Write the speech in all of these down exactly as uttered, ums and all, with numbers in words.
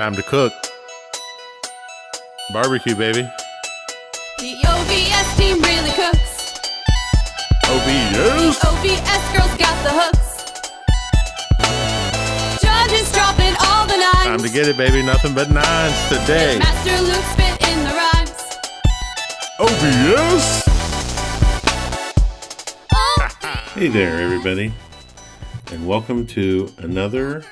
Time to cook. Barbecue, baby. The O B S team really cooks. O B S? The O B S girls got the hooks. Judges dropping all the nines. Time to get it, baby. Nothing but nines today. And Master Luke spit in the rhymes. O B S? O B S. Hey there, everybody. And welcome to another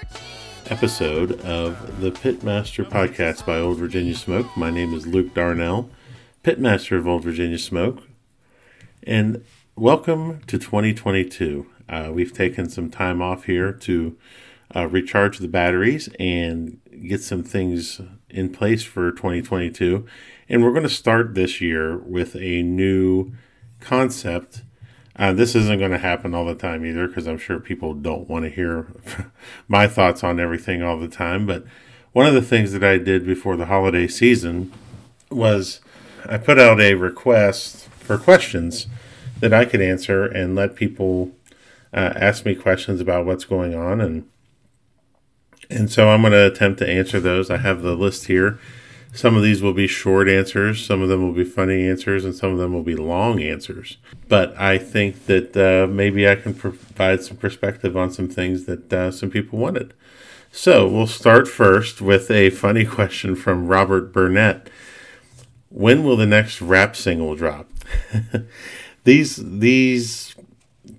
episode of the Pitmaster Podcast by Old Virginia Smoke. My name is Luke Darnell, Pitmaster of Old Virginia Smoke. And welcome to twenty twenty-two. Uh, we've taken some time off here to uh, recharge the batteries and get some things in place for twenty twenty-two. And we're going to start this year with a new concept. Uh, this isn't going to happen all the time either, because I'm sure people don't want to hear my thoughts on everything all the time. But one of the things that I did before the holiday season was I put out a request for questions that I could answer and let people uh, ask me questions about what's going on. And, and so I'm going to attempt to answer those. I have the list here. Some of these will be short answers, some of them will be funny answers, and some of them will be long answers. But I think that uh, maybe I can provide some perspective on some things that uh, some people wanted. So we'll start first with a funny question from Robert Burnett. When will the next rap single drop? These these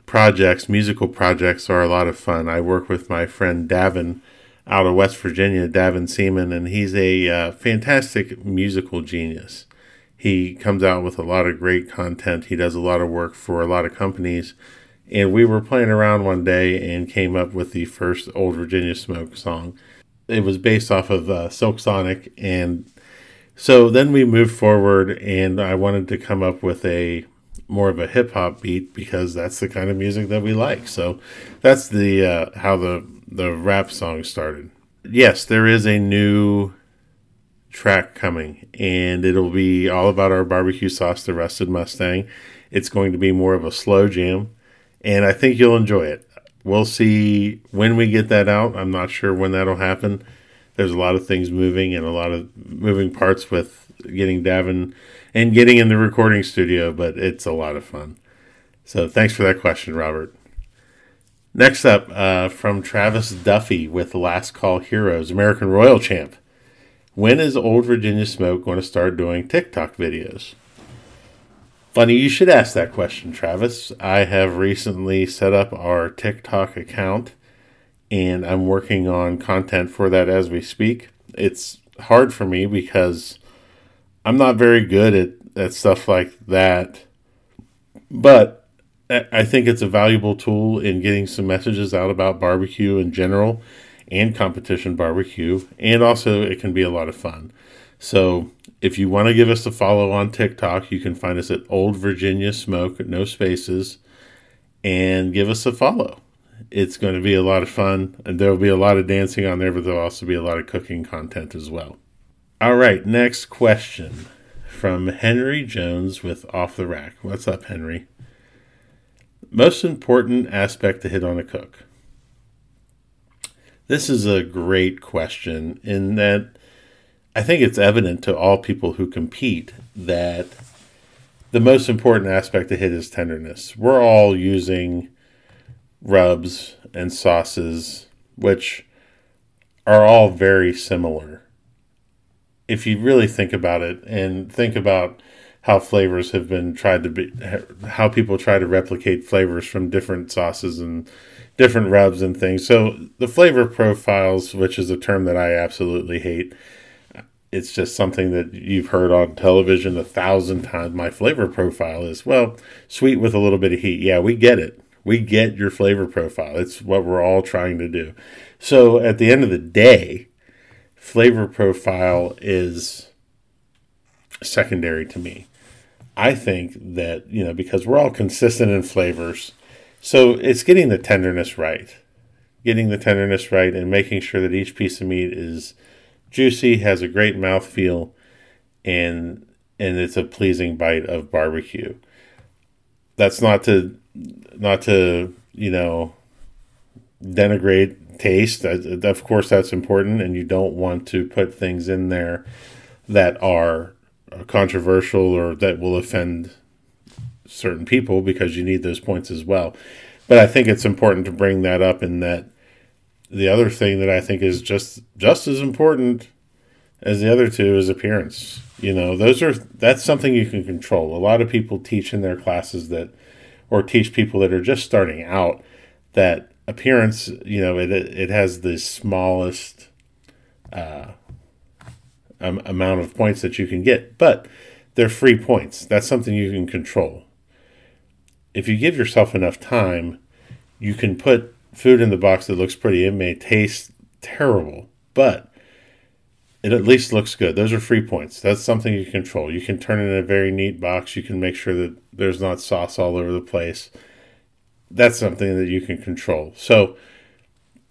projects, musical projects, are a lot of fun. I work with my friend Davin out of West Virginia, Davin Seaman, and he's a uh, fantastic musical genius. He comes out with a lot of great content. He does a lot of work for a lot of companies. And we were playing around one day and came up with the first Old Virginia Smoke song. It was based off of uh, Silk Sonic. And so then we moved forward, and I wanted to come up with a more of a hip-hop beat, because that's the kind of music that we like. So that's the uh, how the the rap song started. Yes, there is a new track coming, and it'll be all about our barbecue sauce, the Rusted Mustang. It's going to be more of a slow jam, and I think you'll enjoy it. We'll see when we get that out. I'm not sure when that'll happen. There's a lot of things moving and a lot of moving parts with getting Davin and getting in the recording studio, but it's a lot of fun. So thanks for that question, Robert. Next up, uh, from Travis Duffy with Last Call Heroes, American Royal champ. When is Old Virginia Smoke going to start doing TikTok videos? Funny you should ask that question, Travis. I have recently set up our TikTok account, and I'm working on content for that as we speak. It's hard for me because I'm not very good at, at stuff like that, but I think it's a valuable tool in getting some messages out about barbecue in general and competition barbecue. And also it can be a lot of fun. So if you want to give us a follow on TikTok, you can find us at Old Virginia Smoke, no spaces, and give us a follow. It's going to be a lot of fun, and there'll be a lot of dancing on there, but there'll also be a lot of cooking content as well. All right. Next question from Henry Jones with Off the Rack. What's up, Henry? Most important aspect to hit on a cook. This is a great question in that I think it's evident to all people who compete that the most important aspect to hit is tenderness. We're all using rubs and sauces, which are all very similar. If you really think about it and think about how flavors have been tried to be, how people try to replicate flavors from different sauces and different rubs and things. So the flavor profiles, which is a term that I absolutely hate, it's just something that you've heard on television a thousand times. My flavor profile is, well, sweet with a little bit of heat. Yeah, we get it. We get your flavor profile. It's what we're all trying to do. So at the end of the day, flavor profile is secondary to me. I think that, you know, because we're all consistent in flavors, so it's getting the tenderness right, getting the tenderness right and making sure that each piece of meat is juicy, has a great mouthfeel, and and it's a pleasing bite of barbecue. That's not to, not to, you know, denigrate taste. Of course, that's important, and you don't want to put things in there that are controversial or that will offend certain people, because you need those points as well. But I think it's important to bring that up, in that the other thing that I think is just just as important as the other two is appearance. You know, those are that's something you can control. A lot of people teach in their classes that, or teach people that are just starting out, that appearance, you know, it it has the smallest uh, um, amount of points that you can get, but they're free points. That's something you can control. If you give yourself enough time, you can put food in the box that looks pretty. It may taste terrible, but it at least looks good. Those are free points. That's something you control. You can turn it in a very neat box. You can make sure that there's not sauce all over the place. That's something that you can control. So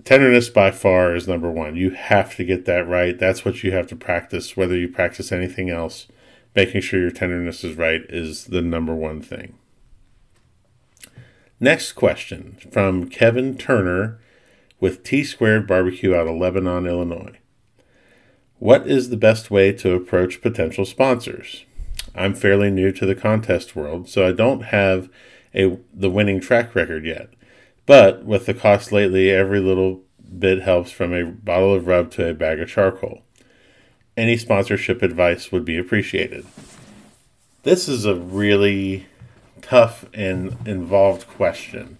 tenderness by far is number one. You have to get that right. That's what you have to practice. Whether you practice anything else, making sure your tenderness is right is the number one thing. Next question from Kevin Turner with T-Squared Barbecue out of Lebanon, Illinois. What is the best way to approach potential sponsors? I'm fairly new to the contest world, so I don't have a the winning track record yet. But with the cost lately, every little bit helps, from a bottle of rub to a bag of charcoal. Any sponsorship advice would be appreciated. This is a really tough and involved question.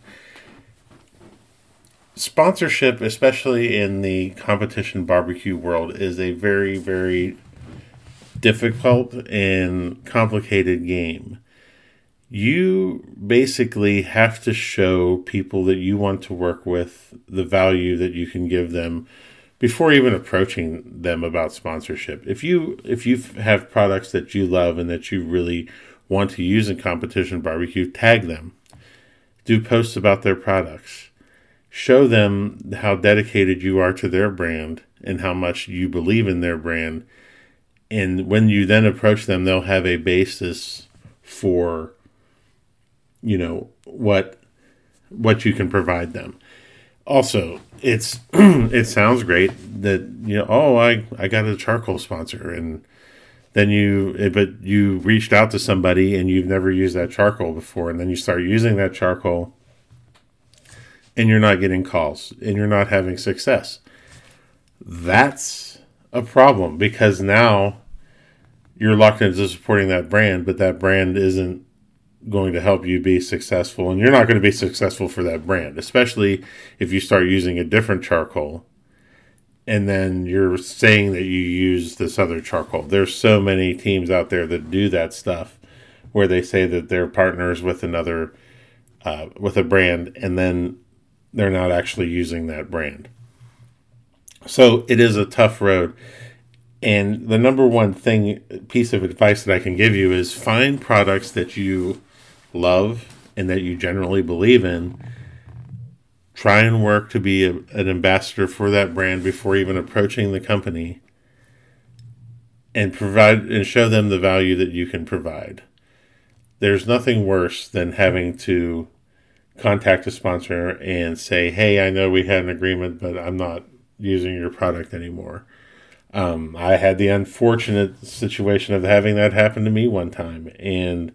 Sponsorship, especially in the competition barbecue world, is a very, very difficult and complicated game. You basically have to show people that you want to work with the value that you can give them before even approaching them about sponsorship. If you if you have products that you love and that you really want to use in competition barbecue, tag them. Do posts about their products. Show them how dedicated you are to their brand and how much you believe in their brand. And when you then approach them, they'll have a basis for, you know, what what you can provide them. Also, it's it sounds great that, you know, oh, I, I got a charcoal sponsor, and then you, but you reached out to somebody and you've never used that charcoal before, and then you start using that charcoal and you're not getting calls and you're not having success. That's a problem, because now you're locked into supporting that brand, but that brand isn't going to help you be successful, and you're not going to be successful for that brand, especially if you start using a different charcoal and then you're saying that you use this other charcoal. There's so many teams out there that do that stuff, where they say that they're partners with another, uh, with a brand, and then they're not actually using that brand. So it is a tough road. And the number one thing, piece of advice that I can give you is find products that you love and that you generally believe in. Try and work to be a, an ambassador for that brand before even approaching the company, and provide and show them the value that you can provide. There's nothing worse than having to contact a sponsor and say, hey, I know we had an agreement, but I'm not using your product anymore. Um, I had the unfortunate situation of having that happen to me one time, and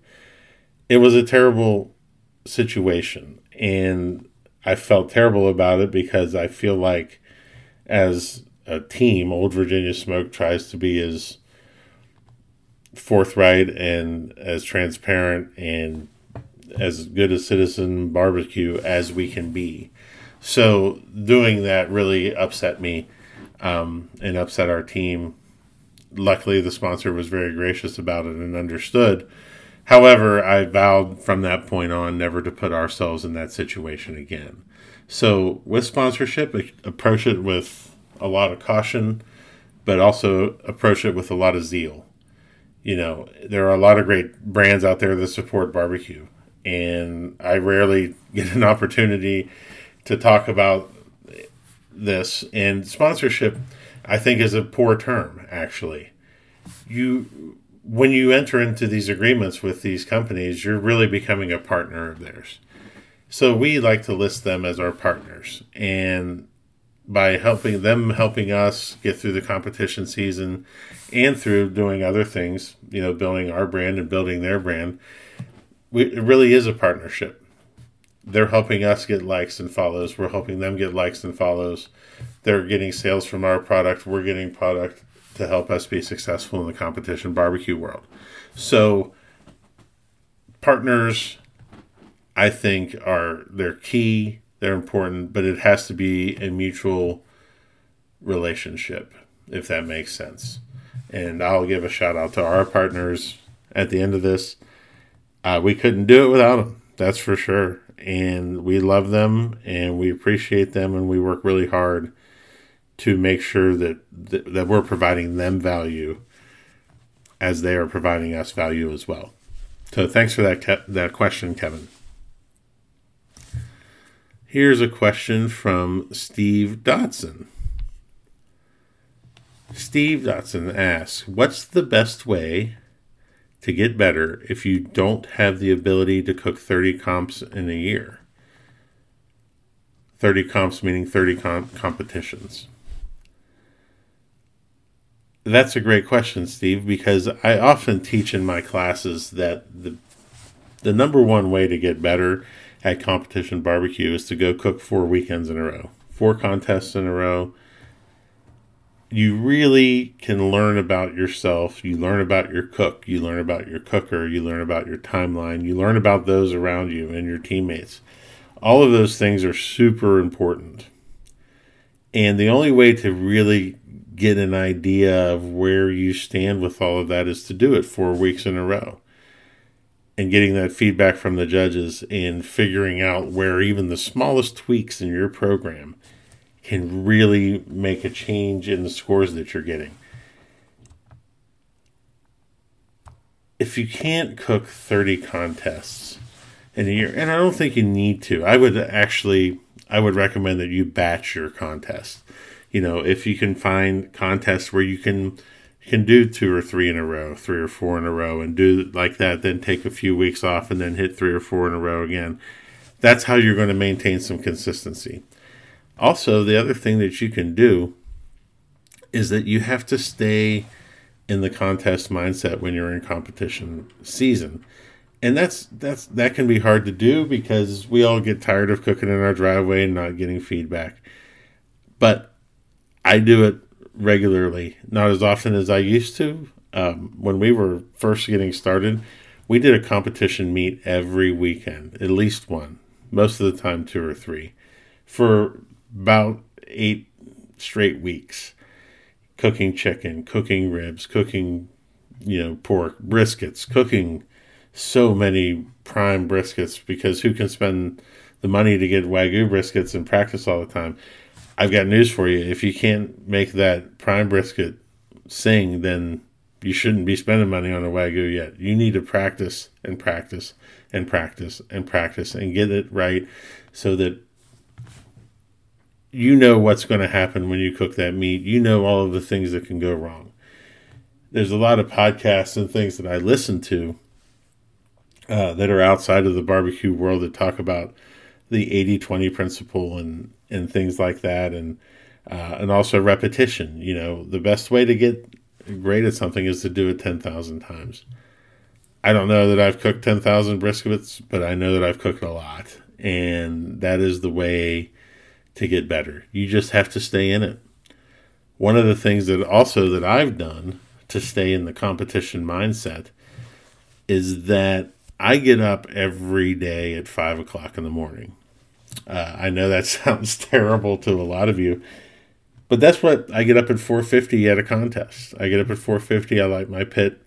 it was a terrible situation. And I felt terrible about it, because I feel like as a team, Old Virginia Smoke tries to be as forthright and as transparent and as good a citizen barbecue as we can be. So doing that really upset me um, and upset our team. Luckily, the sponsor was very gracious about it and understood. However, I vowed from that point on never to put ourselves in that situation again. So with sponsorship, approach it with a lot of caution, but also approach it with a lot of zeal. You know, there are a lot of great brands out there that support barbecue, and I rarely get an opportunity to talk about this. And sponsorship, I think, is a poor term, actually. You... When you enter into these agreements with these companies, you're really becoming a partner of theirs. So we like to list them as our partners. And by helping them, helping us get through the competition season and through doing other things, you know, building our brand and building their brand. We, it really is a partnership. They're helping us get likes and follows. We're helping them get likes and follows. They're getting sales from our product. We're getting product to help us be successful in the competition barbecue world. So partners, I think, are they're key. They're important, but it has to be a mutual relationship, if that makes sense. And I'll give a shout out to our partners at the end of this. Uh, we couldn't do it without them. That's for sure. And we love them and we appreciate them, and we work really hard to make sure that th- that we're providing them value as they are providing us value as well. So thanks for that ke- that question, Kevin. Here's a question from Steve Dotson. Steve Dotson asks, what's the best way to get better if you don't have the ability to cook thirty comps in a year? thirty comps meaning thirty com- competitions. That's a great question, Steve, because I often teach in my classes that the the number one way to get better at competition barbecue is to go cook four weekends in a row, four contests in a row. You really can learn about yourself. You learn about your cook. You learn about your cooker. You learn about your timeline. You learn about those around you and your teammates. All of those things are super important. And the only way to really get an idea of where you stand with all of that is to do it four weeks in a row. And getting that feedback from the judges and figuring out where even the smallest tweaks in your program can really make a change in the scores that you're getting. If you can't cook thirty contests in a year, and I don't think you need to, I would actually, I would recommend that you batch your contests. You know, if you can find contests where you can, you can do two or three in a row, three or four in a row, and do like that, then take a few weeks off and then hit three or four in a row again. That's how you're going to maintain some consistency. Also, the other thing that you can do is that you have to stay in the contest mindset when you're in competition season. And that's that's that can be hard to do because we all get tired of cooking in our driveway and not getting feedback. But I do it regularly, not as often as I used to. Um, when we were first getting started, we did a competition meet every weekend, at least one, most of the time two or three, for about eight straight weeks, cooking chicken, cooking ribs, cooking, you know, pork, briskets, cooking so many prime briskets, because who can spend the money to get Wagyu briskets and practice all the time? I've got news for you. If you can't make that prime brisket sing, then you shouldn't be spending money on a Wagyu yet. You need to practice and practice and practice and practice and get it right so that you know what's going to happen when you cook that meat. You know all of the things that can go wrong. There's a lot of podcasts and things that I listen to uh, that are outside of the barbecue world that talk about the eighty twenty principle and and things like that, and uh, and also repetition. You know, the best way to get great at something is to do it ten thousand times. I don't know that I've cooked ten thousand briskets, but I know that I've cooked a lot, and that is the way to get better. You just have to stay in it. One of the things that also that I've done to stay in the competition mindset is that I get up every day at five o'clock in the morning. Uh, I know that sounds terrible to a lot of you, but that's what I get up at four fifty at a contest. I get up at four fifty. I light my pit.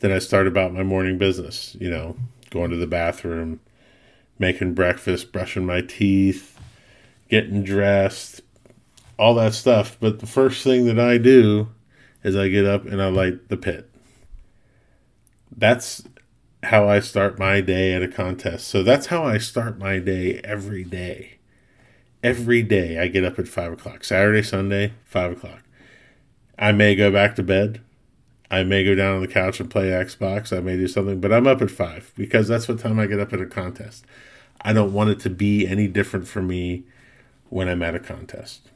Then I start about my morning business, you know, going to the bathroom, making breakfast, brushing my teeth, getting dressed, all that stuff. But the first thing that I do is I get up and I light the pit. That's how I start my day at a contest. So that's how I start my day every day. Every day I get up at five o'clock. Saturday, Sunday, five o'clock. I may go back to bed. I may go down on the couch and play Xbox. I may do something, but I'm up at five because that's what time I get up at a contest. I don't want it to be any different for me when I'm at a contest.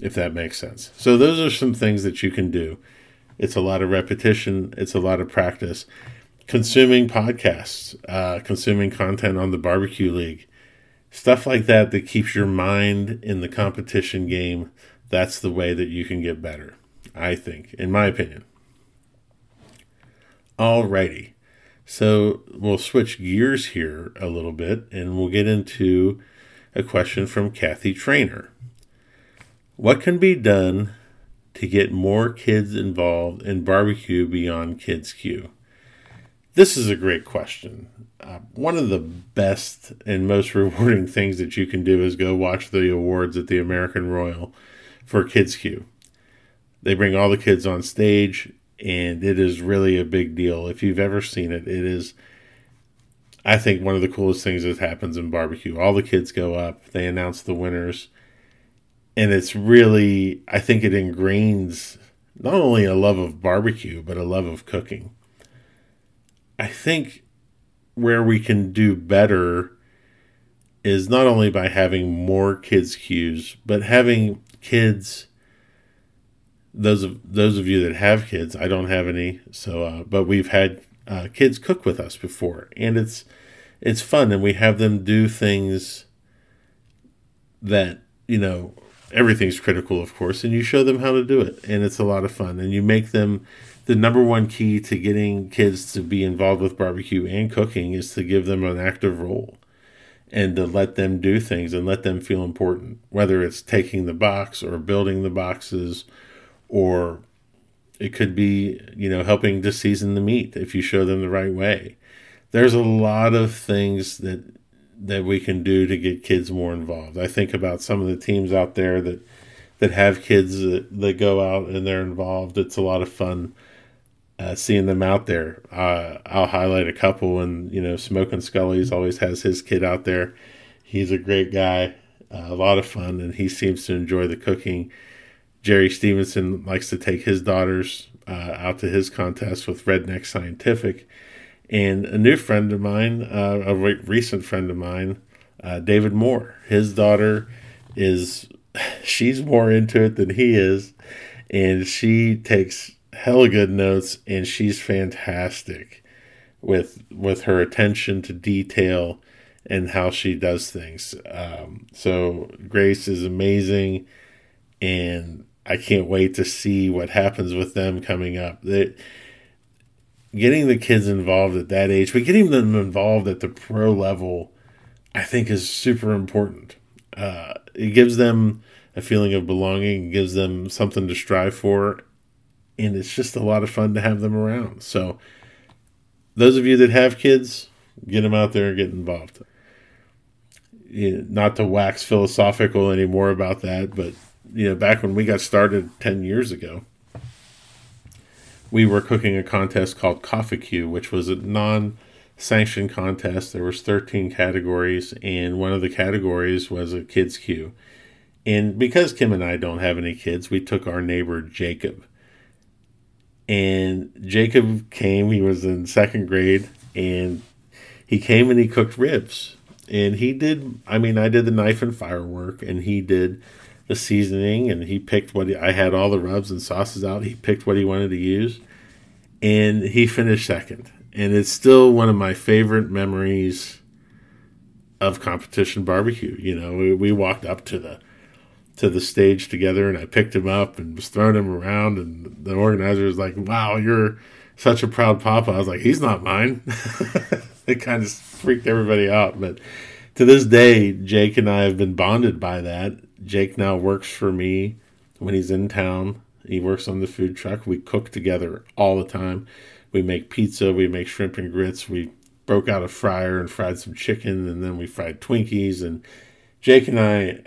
if that makes sense. So those are some things that you can do. It's a lot of repetition. It's a lot of practice. Consuming podcasts, uh, consuming content on the Barbecue League, stuff like that that keeps your mind in the competition game. That's the way that you can get better, I think, in my opinion. Alrighty. So we'll switch gears here a little bit, and we'll get into a question from Kathy Trainer. What can be done to get more kids involved in barbecue beyond Kids Q? This is a great question. Uh, one of the best and most rewarding things that you can do is go watch the awards at the American Royal for Kids Q. They bring all the kids on stage, and it is really a big deal. If you've ever seen it, it is, I think, one of the coolest things that happens in barbecue. All the kids go up, they announce the winners, and it's really, I think it ingrains not only a love of barbecue, but a love of cooking. I think where we can do better is not only by having more Kids Qs, but having kids, those of those of you that have kids, I don't have any, so uh, but we've had uh, kids cook with us before, and it's it's fun, and we have them do things that, you know, everything's critical, of course, and you show them how to do it, and it's a lot of fun, and you make them. The number one key to getting kids to be involved with barbecue and cooking is to give them an active role and to let them do things and let them feel important, whether it's taking the box or building the boxes, or it could be, you know, helping to season the meat if you show them the right way. There's a lot of things that that we can do to get kids more involved. I think about some of the teams out there that, that have kids that, that go out and they're involved. It's a lot of fun. Uh, seeing them out there, uh, I'll highlight a couple. And you know, Smokin' Scully's always has his kid out there. He's a great guy, uh, a lot of fun, and he seems to enjoy the cooking. Jerry Stevenson likes to take his daughters uh, out to his contest with Redneck Scientific, and a new friend of mine, uh, a re- recent friend of mine, uh, David Moore. His daughter is she's more into it than he is, and she takes hella good notes, and she's fantastic with with her attention to detail and how she does things. Um, so Grace is amazing, and I can't wait to see what happens with them coming up. They, getting the kids involved at that age, but getting them involved at the pro level, I think is super important. Uh, it gives them a feeling of belonging, it gives them something to strive for, and it's just a lot of fun to have them around. So those of you that have kids, get them out there and get involved. You know, not to wax philosophical anymore about that, but you know, back when we got started ten years ago, we were cooking a contest called Coffee Q, which was a non-sanctioned contest. There was thirteen categories, and one of the categories was a Kids Q. And because Kim and I don't have any kids, we took our neighbor Jacob. And Jacob came, he was in second grade, and he came and he cooked ribs. And he did, I mean, I did the knife and firework, and he did the seasoning, and he picked what, he, I had all the rubs and sauces out, he picked what he wanted to use, and he finished second. And it's still one of my favorite memories of competition barbecue. You know, we, we walked up to the to the stage together, and I picked him up and was throwing him around, and the organizer was like, wow, you're such a proud papa. I was like, he's not mine. It kind of freaked everybody out, but to this day, Jake and I have been bonded by that. Jake now works for me when he's in town. He works on the food truck. We cook together all the time. We make pizza, we make shrimp and grits. We broke out a fryer and fried some chicken, and then we fried Twinkies, and Jake and I,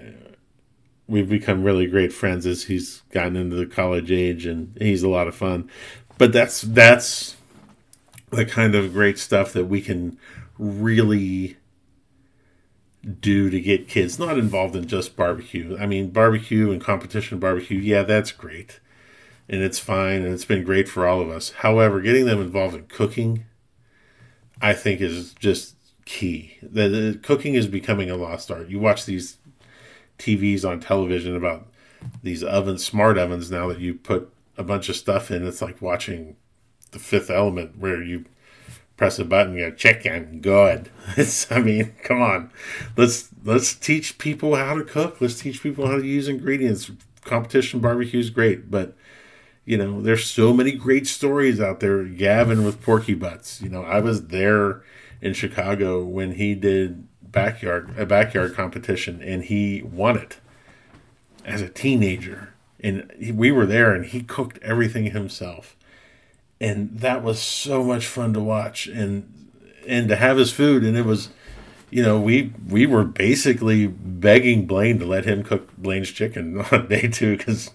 we've become really great friends as he's gotten into the college age, and he's a lot of fun. But that's that's the kind of great stuff that we can really do to get kids not involved in just barbecue. I mean, barbecue and competition barbecue, yeah, that's great. And it's fine, and it's been great for all of us. However, getting them involved in cooking, I think, is just key. The, the cooking is becoming a lost art. You watch these T Vs on television about these ovens, smart ovens now that you put a bunch of stuff in. It's like watching The Fifth Element, where you press a button, you go, chicken, good. It's, I mean, come on. Let's let's teach people how to cook. Let's teach people how to use ingredients. Competition barbecue is great, but, you know, there's so many great stories out there. Gavin with Porky Butts. You know, I was there in Chicago when he did backyard a backyard competition, and he won it as a teenager. And he, we were there, and he cooked everything himself. And that was so much fun to watch and and to have his food. And it was, you know, we we were basically begging Blaine to let him cook Blaine's chicken on day two because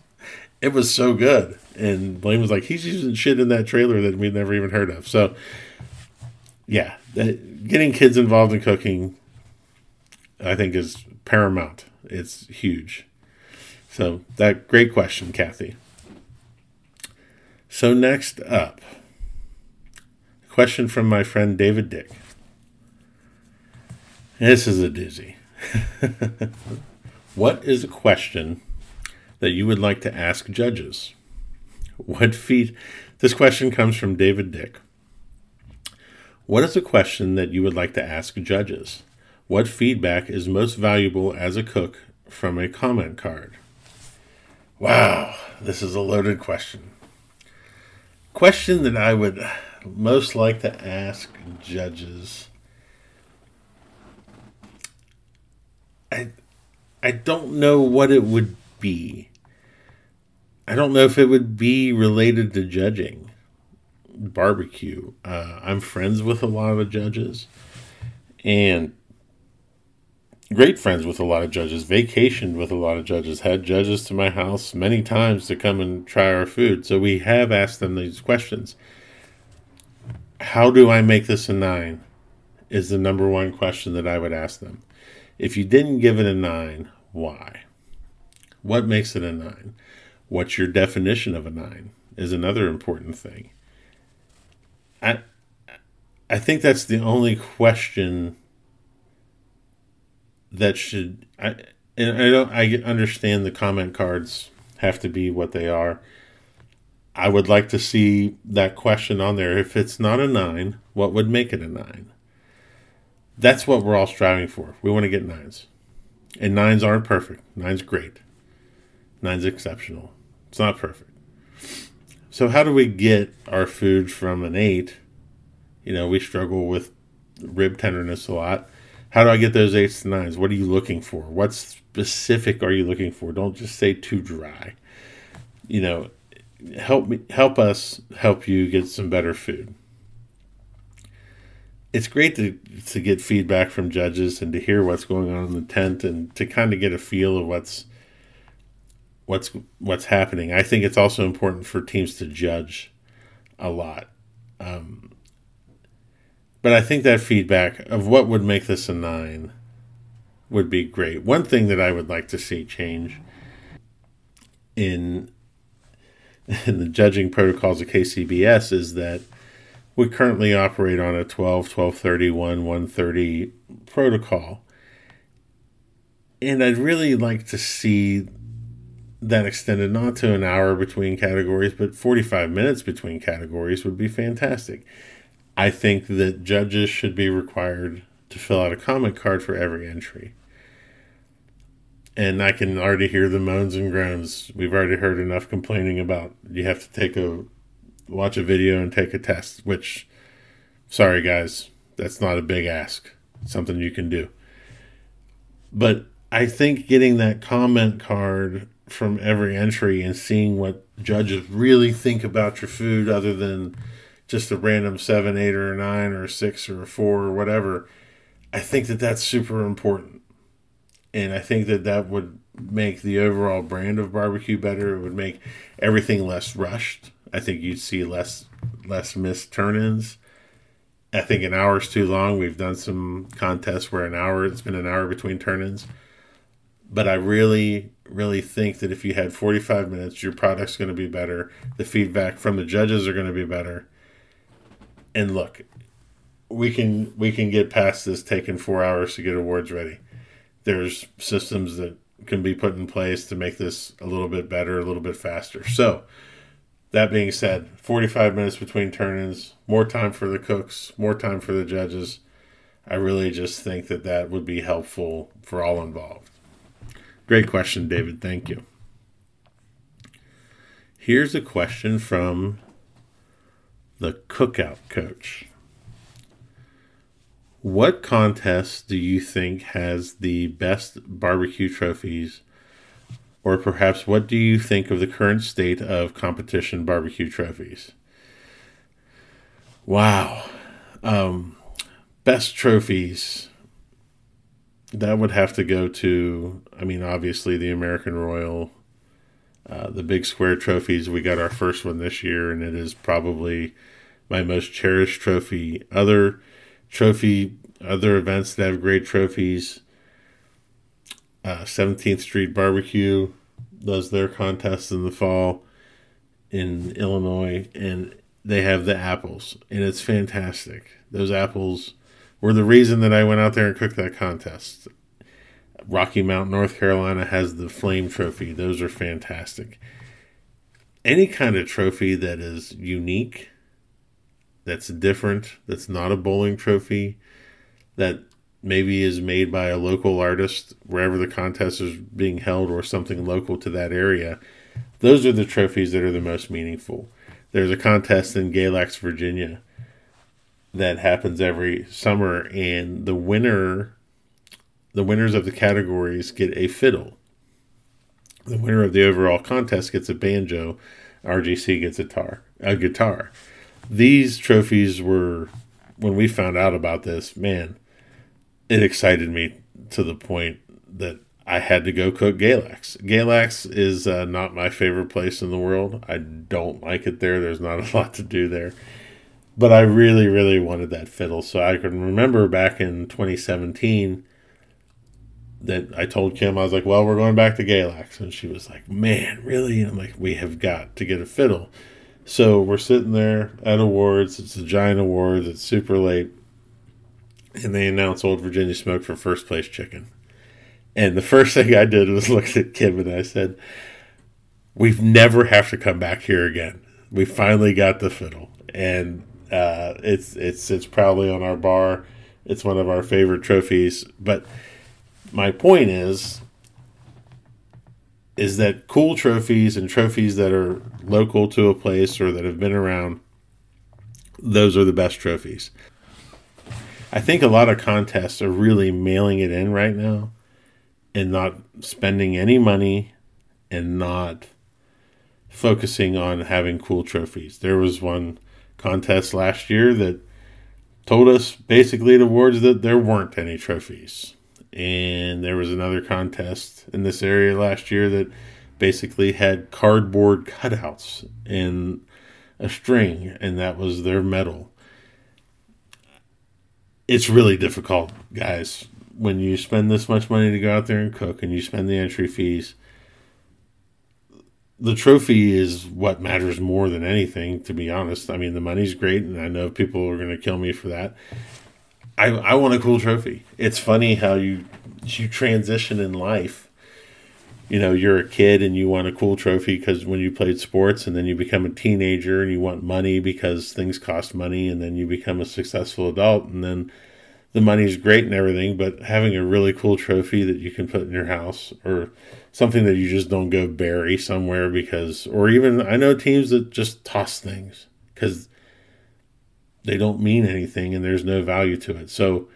it was so good. And Blaine was like, he's using shit in that trailer that we'd never even heard of. So, yeah, that, getting kids involved in cooking, I think, is paramount. It's huge. So, that great question, Kathy. So next up, a question from my friend David Dick. This is a doozy. What is a question that you would like to ask judges? What feat? This question comes from David Dick. What is a question that you would like to ask judges? What feedback is most valuable as a cook from a comment card? Wow, this is a loaded question. Question that I would most like to ask judges. I I don't know what it would be. I don't know if it would be related to judging barbecue. Uh, I'm friends with a lot of judges, and great friends with a lot of judges, vacationed with a lot of judges, had judges to my house many times to come and try our food. So we have asked them these questions. How do I make this a nine is the number one question that I would ask them. If you didn't give it a nine, why? What makes it a nine? What's your definition of a nine is another important thing. I, I think that's the only question that should, I and I don't I understand the comment cards have to be what they are. I would like to see that question on there. If it's not a nine, what would make it a nine? That's what we're all striving for. We want to get nines. And nines aren't perfect. Nine's great. Nine's exceptional. It's not perfect. So how do we get our food from an eight? You know, we struggle with rib tenderness a lot. How do I get those eights to nines? What are you looking for? What specific are you looking for? Don't just say too dry. You know, help me, help us, help you get some better food. It's great to to get feedback from judges and to hear what's going on in the tent and to kind of get a feel of what's what's what's happening. I think it's also important for teams to judge a lot. Um, But I think that feedback of what would make this a nine would be great. One thing that I would like to see change in, in the judging protocols of K C B S is that we currently operate on a twelve, twelve thirty, one, one thirty protocol. And I'd really like to see that extended not to an hour between categories, but forty-five minutes between categories would be fantastic. I think that judges should be required to fill out a comment card for every entry. And I can already hear the moans and groans. We've already heard enough complaining about you have to take a watch a video and take a test, which, sorry guys, that's not a big ask. It's something you can do. But I think getting that comment card from every entry and seeing what judges really think about your food other than just a random seven, eight, or a nine, or a six, or a four, or whatever. I think that that's super important. And I think that that would make the overall brand of barbecue better. It would make everything less rushed. I think you'd see less less missed turn-ins. I think an hour is too long. We've done some contests where an hour, it's been an hour between turn-ins. But I really, really think that if you had forty-five minutes, your product's going to be better. The feedback from the judges are going to be better. And look, we can we can get past this taking four hours to get awards ready. There's systems that can be put in place to make this a little bit better, a little bit faster. So that being said, forty-five minutes between turn-ins, more time for the cooks, more time for the judges. I really just think that that would be helpful for all involved. Great question, David. Thank you. Here's a question from the cookout coach. What contest do you think has the best barbecue trophies? Or perhaps what do you think of the current state of competition barbecue trophies? Wow. Um, best trophies. That would have to go to, I mean, obviously the American Royal, uh, the Big Square trophies. We got our first one this year, and it is probably my most cherished trophy. Other trophy, other events that have great trophies, uh, seventeenth Street Barbecue does their contest in the fall in Illinois, and they have the apples, and it's fantastic. Those apples were the reason that I went out there and cooked that contest. Rocky Mount, North Carolina has the Flame Trophy. Those are fantastic. Any kind of trophy that is unique, that's different, that's not a bowling trophy, that maybe is made by a local artist wherever the contest is being held or something local to that area, those are the trophies that are the most meaningful. There's a contest in Galax, Virginia that happens every summer, and the winner, the winners of the categories get a fiddle. The winner of the overall contest gets a banjo. R G C gets a tar, a guitar. These trophies were, when we found out about this, man, it excited me to the point that I had to go cook Galax. Galax is uh, not my favorite place in the world. I don't like it there. There's not a lot to do there. But I really, really wanted that fiddle. So I can remember back in twenty seventeen that I told Kim, I was like, well, we're going back to Galax. And she was like, man, really? And I'm like, we have got to get a fiddle. So we're sitting there at awards. It's the giant awards. It's super late. And they announced Old Virginia Smoke for first place chicken. And the first thing I did was look at Kim and I said, we've never have to come back here again. We finally got the fiddle. And uh, it's it's it's proudly on our bar. It's one of our favorite trophies. But my point is, is that cool trophies and trophies that are local to a place or that have been around, those are the best trophies. I think a lot of contests are really mailing it in right now and not spending any money and not focusing on having cool trophies. There was one contest last year that told us basically at awards that there weren't any trophies. And there was another contest in this area last year that basically had cardboard cutouts and a string, and that was their medal. It's really difficult, guys, when you spend this much money to go out there and cook and you spend the entry fees. The trophy is what matters more than anything, to be honest. I mean, the money's great, and I know people are going to kill me for that. I, I want a cool trophy. It's funny how you you transition in life. You know, you're a kid and you want a cool trophy because when you played sports, and then you become a teenager and you want money because things cost money, and then you become a successful adult, and then the money's great and everything, but having a really cool trophy that you can put in your house or something that you just don't go bury somewhere because, or even I know teams that just toss things because they don't mean anything and there's no value to it. So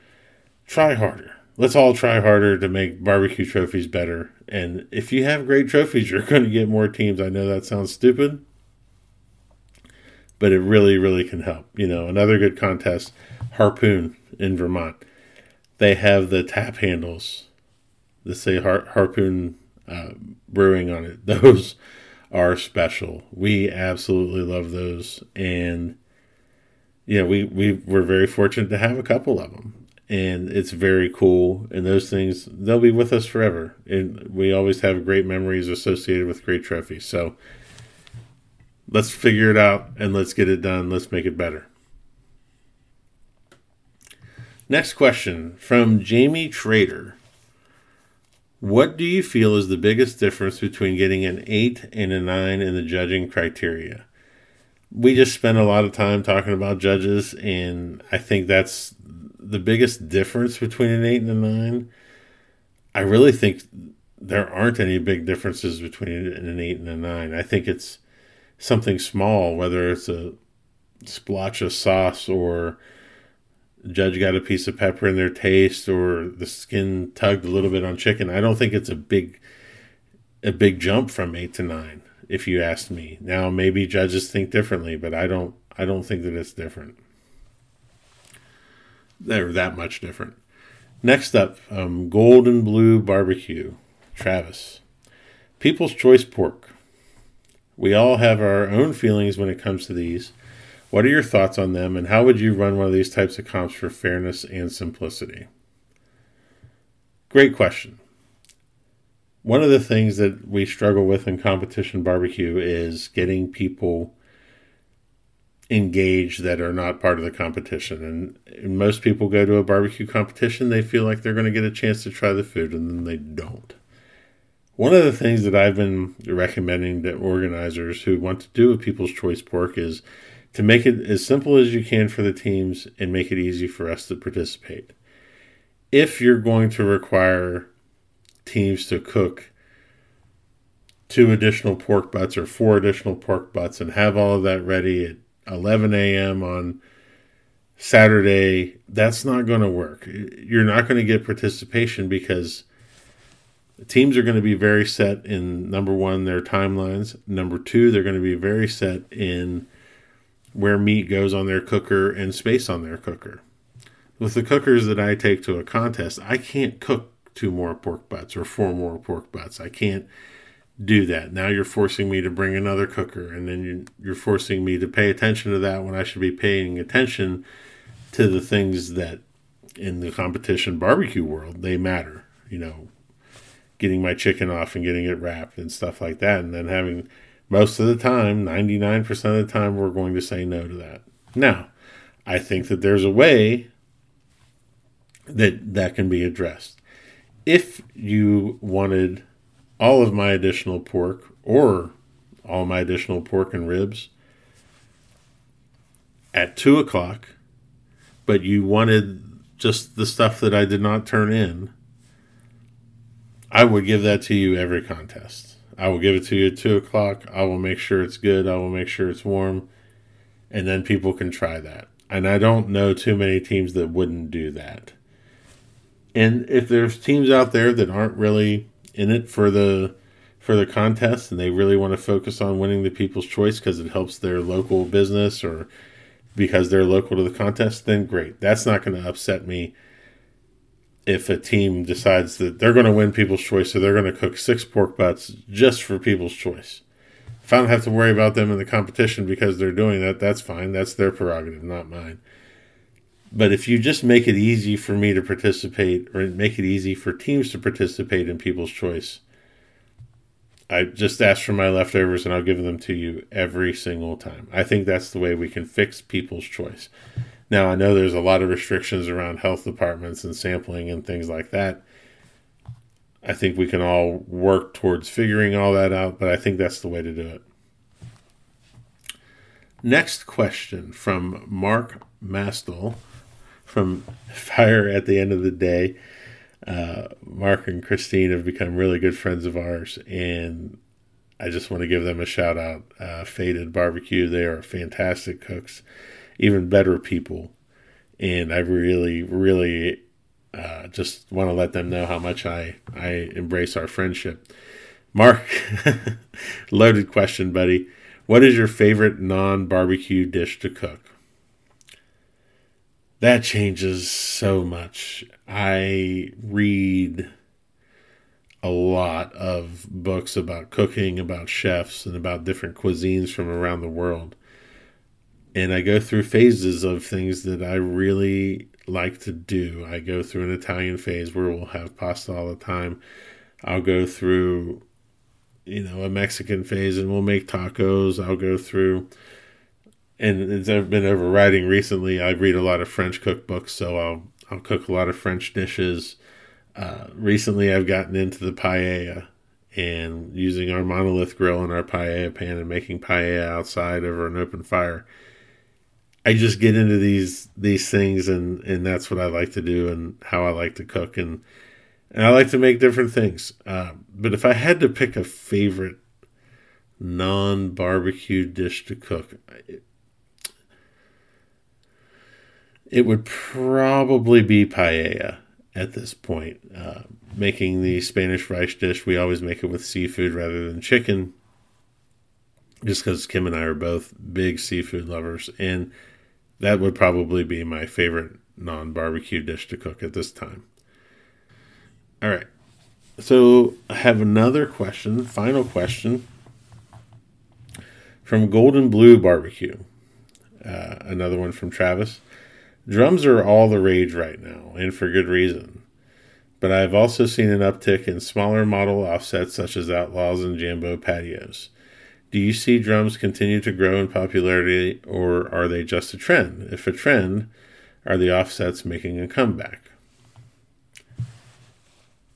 try harder. Let's all try harder to make barbecue trophies better. And if you have great trophies, you're going to get more teams. I know that sounds stupid, but it really, really can help. You know, another good contest, Harpoon in Vermont. They have the tap handles that say har- Harpoon uh, Brewing on it. Those are special. We absolutely love those. And yeah, we, we were very fortunate to have a couple of them, and it's very cool. And those things, they'll be with us forever. And we always have great memories associated with great trophies. So let's figure it out and let's get it done. Let's make it better. Next question from Jamie Trader. What do you feel is the biggest difference between getting an eight and a nine in the judging criteria? We just spend a lot of time talking about judges, and I think that's the biggest difference between an eight and a nine. I really think there aren't any big differences between an eight and a nine. I think it's something small, whether it's a splotch of sauce or the judge got a piece of pepper in their taste or the skin tugged a little bit on chicken. I don't think it's a big a big jump from eight to nine, if you asked me. Now, maybe judges think differently, but I don't I don't think that it's different. They're that much different. Next up, um, Golden Blue Barbecue, Travis. People's Choice Pork. We all have our own feelings when it comes to these. What are your thoughts on them, and how would you run one of these types of comps for fairness and simplicity? Great question. One of the things that we struggle with in competition barbecue is getting people engaged that are not part of the competition. And most people go to a barbecue competition, they feel like they're going to get a chance to try the food, and then they don't. One of the things that I've been recommending to organizers who want to do a People's Choice Pork is to make it as simple as you can for the teams and make it easy for us to participate. If you're going to require teams to cook two additional pork butts or four additional pork butts and have all of that ready at eleven a.m. on Saturday, that's not going to work. You're not going to get participation because teams are going to be very set in, number one, their timelines. Number two, they're going to be very set in where meat goes on their cooker and space on their cooker. With the cookers that I take to a contest, I can't cook two more pork butts or four more pork butts. I can't do that. Now you're forcing me to bring another cooker, and then you're forcing me to pay attention to that when I should be paying attention to the things that in the competition barbecue world, they matter. You know, getting my chicken off and getting it wrapped and stuff like that, and then having... Most of the time, ninety-nine percent of the time, we're going to say no to that. Now, I think that there's a way that that can be addressed. If you wanted all of my additional pork or all my additional pork and ribs at two o'clock, but you wanted just the stuff that I did not turn in, I would give that to you every contest. I will give it to you at two o'clock. I will make sure it's good. I will make sure it's warm. And then people can try that. And I don't know too many teams that wouldn't do that. And if there's teams out there that aren't really in it for the for the contest and they really want to focus on winning the People's Choice because it helps their local business or because they're local to the contest, then great. That's not going to upset me. If a team decides that they're going to win People's Choice, so they're going to cook six pork butts just for People's Choice. If I don't have to worry about them in the competition because they're doing that, that's fine. That's their prerogative, not mine. But if you just make it easy for me to participate or make it easy for teams to participate in People's Choice, I just ask for my leftovers and I'll give them to you every single time. I think that's the way we can fix People's Choice. Now, I know there's a lot of restrictions around health departments and sampling and things like that. I think we can all work towards figuring all that out, but I think that's the way to do it. Next question from Mark Mastel from Fire at the End of the Day. Uh, Mark and Christine have become really good friends of ours, and I just want to give them a shout out. Uh, Faded Barbecue, they are fantastic cooks. Even better people, and I really, really uh, just want to let them know how much I, I embrace our friendship. Mark, loaded question, buddy. What is your favorite non-barbecue dish to cook? That changes so much. I read a lot of books about cooking, about chefs, and about different cuisines from around the world. And I go through phases of things that I really like to do. I go through an Italian phase where we'll have pasta all the time. I'll go through, you know, a Mexican phase and we'll make tacos. I'll go through, and as I've been overriding recently, I read a lot of French cookbooks, so I'll I'll cook a lot of French dishes. Uh, recently, I've gotten into the paella and using our monolith grill and our paella pan and making paella outside over an open fire. I just get into these these things, and, and that's what I like to do and how I like to cook. And, and I like to make different things. Uh, but if I had to pick a favorite non-barbecue dish to cook, it, it would probably be paella at this point. Uh, making the Spanish rice dish, we always make it with seafood rather than chicken, just because Kim and I are both big seafood lovers. And that would probably be my favorite non-barbecue dish to cook at this time. All right. So I have another question, final question, from Golden Blue Barbecue. Uh, another one from Travis. Drums are all the rage right now, and for good reason. But I've also seen an uptick in smaller model offsets such as Outlaws and Jambo Patios. Do you see drums continue to grow in popularity, or are they just a trend? If a trend, are the offsets making a comeback?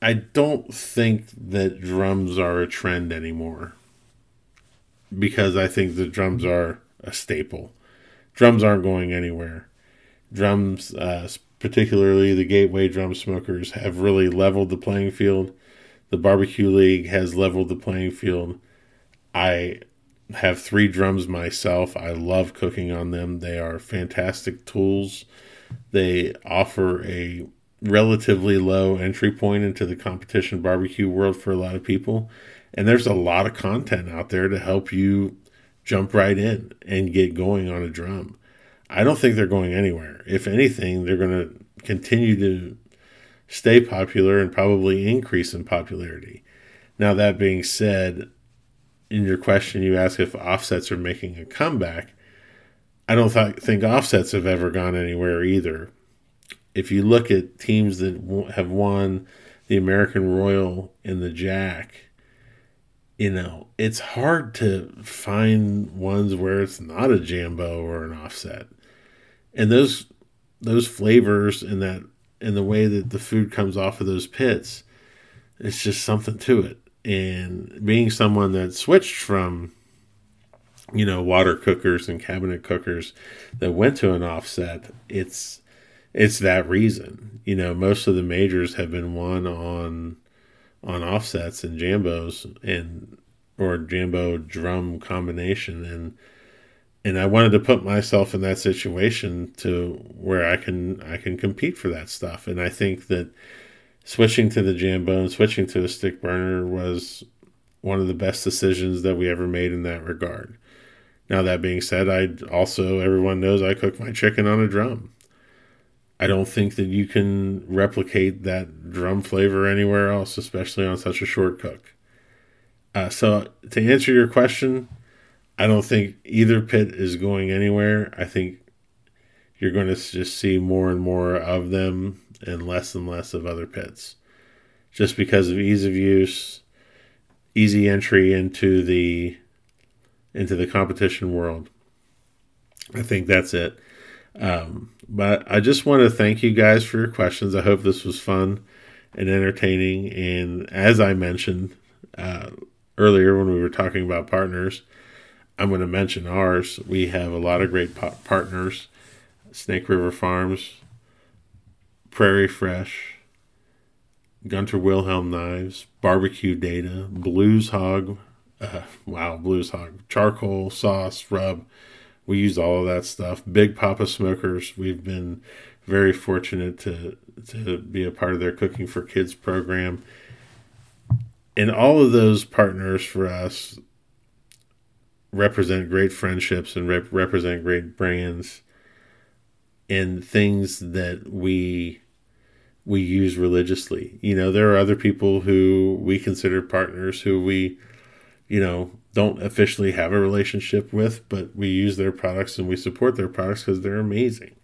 I don't think that drums are a trend anymore, because I think the drums are a staple. Drums aren't going anywhere. Drums, uh, particularly the gateway drum smokers, have really leveled the playing field. The Barbecue League has leveled the playing field. I have three drums myself. I love cooking on them. They are fantastic tools. They offer a relatively low entry point into the competition barbecue world for a lot of people. And there's a lot of content out there to help you jump right in and get going on a drum. I don't think they're going anywhere. If anything, they're going to continue to stay popular and probably increase in popularity. Now, that being said, in your question, you ask if offsets are making a comeback. I don't th- think offsets have ever gone anywhere either. If you look at teams that w- have won the American Royal and the Jack, you know, it's hard to find ones where it's not a Jambo or an offset. And those those flavors and that and the way that the food comes off of those pits, it's just something to it. And being someone that switched from, you know, water cookers and cabinet cookers that went to an offset, it's it's that reason. You know, most of the majors have been won on on offsets and jambos and or jambo drum combination, and and I wanted to put myself in that situation to where I can I can compete for that stuff. And I think that switching to the jambo and switching to a stick burner was one of the best decisions that we ever made in that regard. Now, that being said, I also, everyone knows I cook my chicken on a drum. I don't think that you can replicate that drum flavor anywhere else, especially on such a short cook. Uh, so to answer your question, I don't think either pit is going anywhere. I think you're going to just see more and more of them and less and less of other pits, just because of ease of use, easy entry into the into the competition world. I think that's it. Um, but I just want to thank you guys for your questions. I hope this was fun and entertaining. And as I mentioned uh, earlier when we were talking about partners, I'm going to mention ours. We have a lot of great po- partners. Snake River Farms, Prairie Fresh, Gunter Wilhelm Knives, Barbecue Data, Blues Hog, uh, wow, Blues Hog, charcoal, sauce, rub. We use all of that stuff. Big Papa Smokers. We've been very fortunate to to be a part of their Cooking for Kids program. And all of those partners for us represent great friendships and rep- represent great brands and things that we we use religiously. You know, there are other people who we consider partners who we, you know, don't officially have a relationship with, but we use their products and we support their products because they're amazing.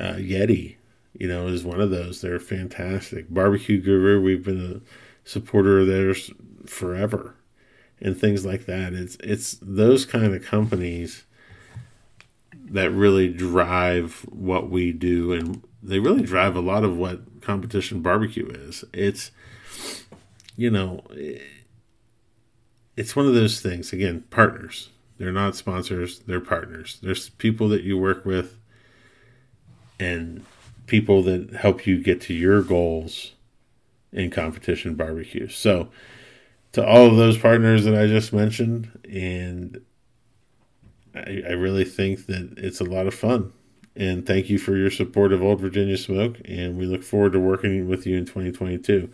Uh, Yeti, you know, is one of those. They're fantastic. Barbecue Guru, we've been a supporter of theirs forever, and things like that. It's it's those kind of companies that really drive what we do, and they really drive a lot of what competition barbecue is. It's, you know, it's one of those things, again, partners. They're not sponsors, they're partners. There's people that you work with and people that help you get to your goals in competition barbecue. So to all of those partners that I just mentioned, and I, I really think that it's a lot of fun. And thank you for your support of Old Virginia Smoke, and we look forward to working with you in twenty twenty-two.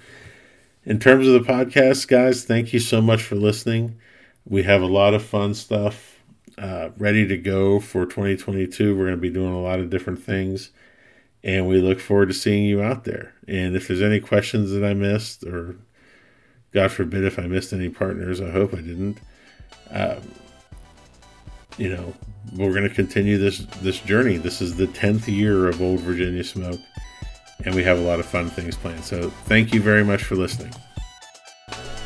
In terms of the podcast, guys, thank you so much for listening. We have a lot of fun stuff uh, ready to go for twenty twenty-two. We're going to be doing a lot of different things, and we look forward to seeing you out there. And if there's any questions that I missed, or God forbid if I missed any partners, I hope I didn't, um, you know, we're going to continue this, this journey. This is the tenth year of Old Virginia Smoke, and we have a lot of fun things planned. So thank you very much for listening.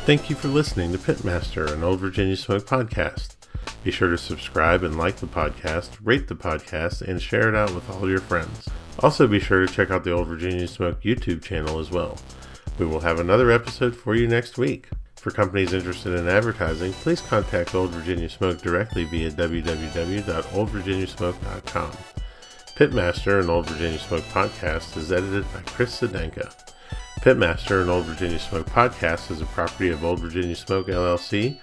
Thank you for listening to Pitmaster, an Old Virginia Smoke podcast. Be sure to subscribe and like the podcast, rate the podcast, and share it out with all your friends. Also be sure to check out the Old Virginia Smoke YouTube channel as well. We will have another episode for you next week. For companies interested in advertising, please contact Old Virginia Smoke directly via w w w dot old virginia smoke dot com. Pitmaster, an Old Virginia Smoke podcast, is edited by Chris Sedenka. Pitmaster, an Old Virginia Smoke podcast, is a property of Old Virginia Smoke, L L C.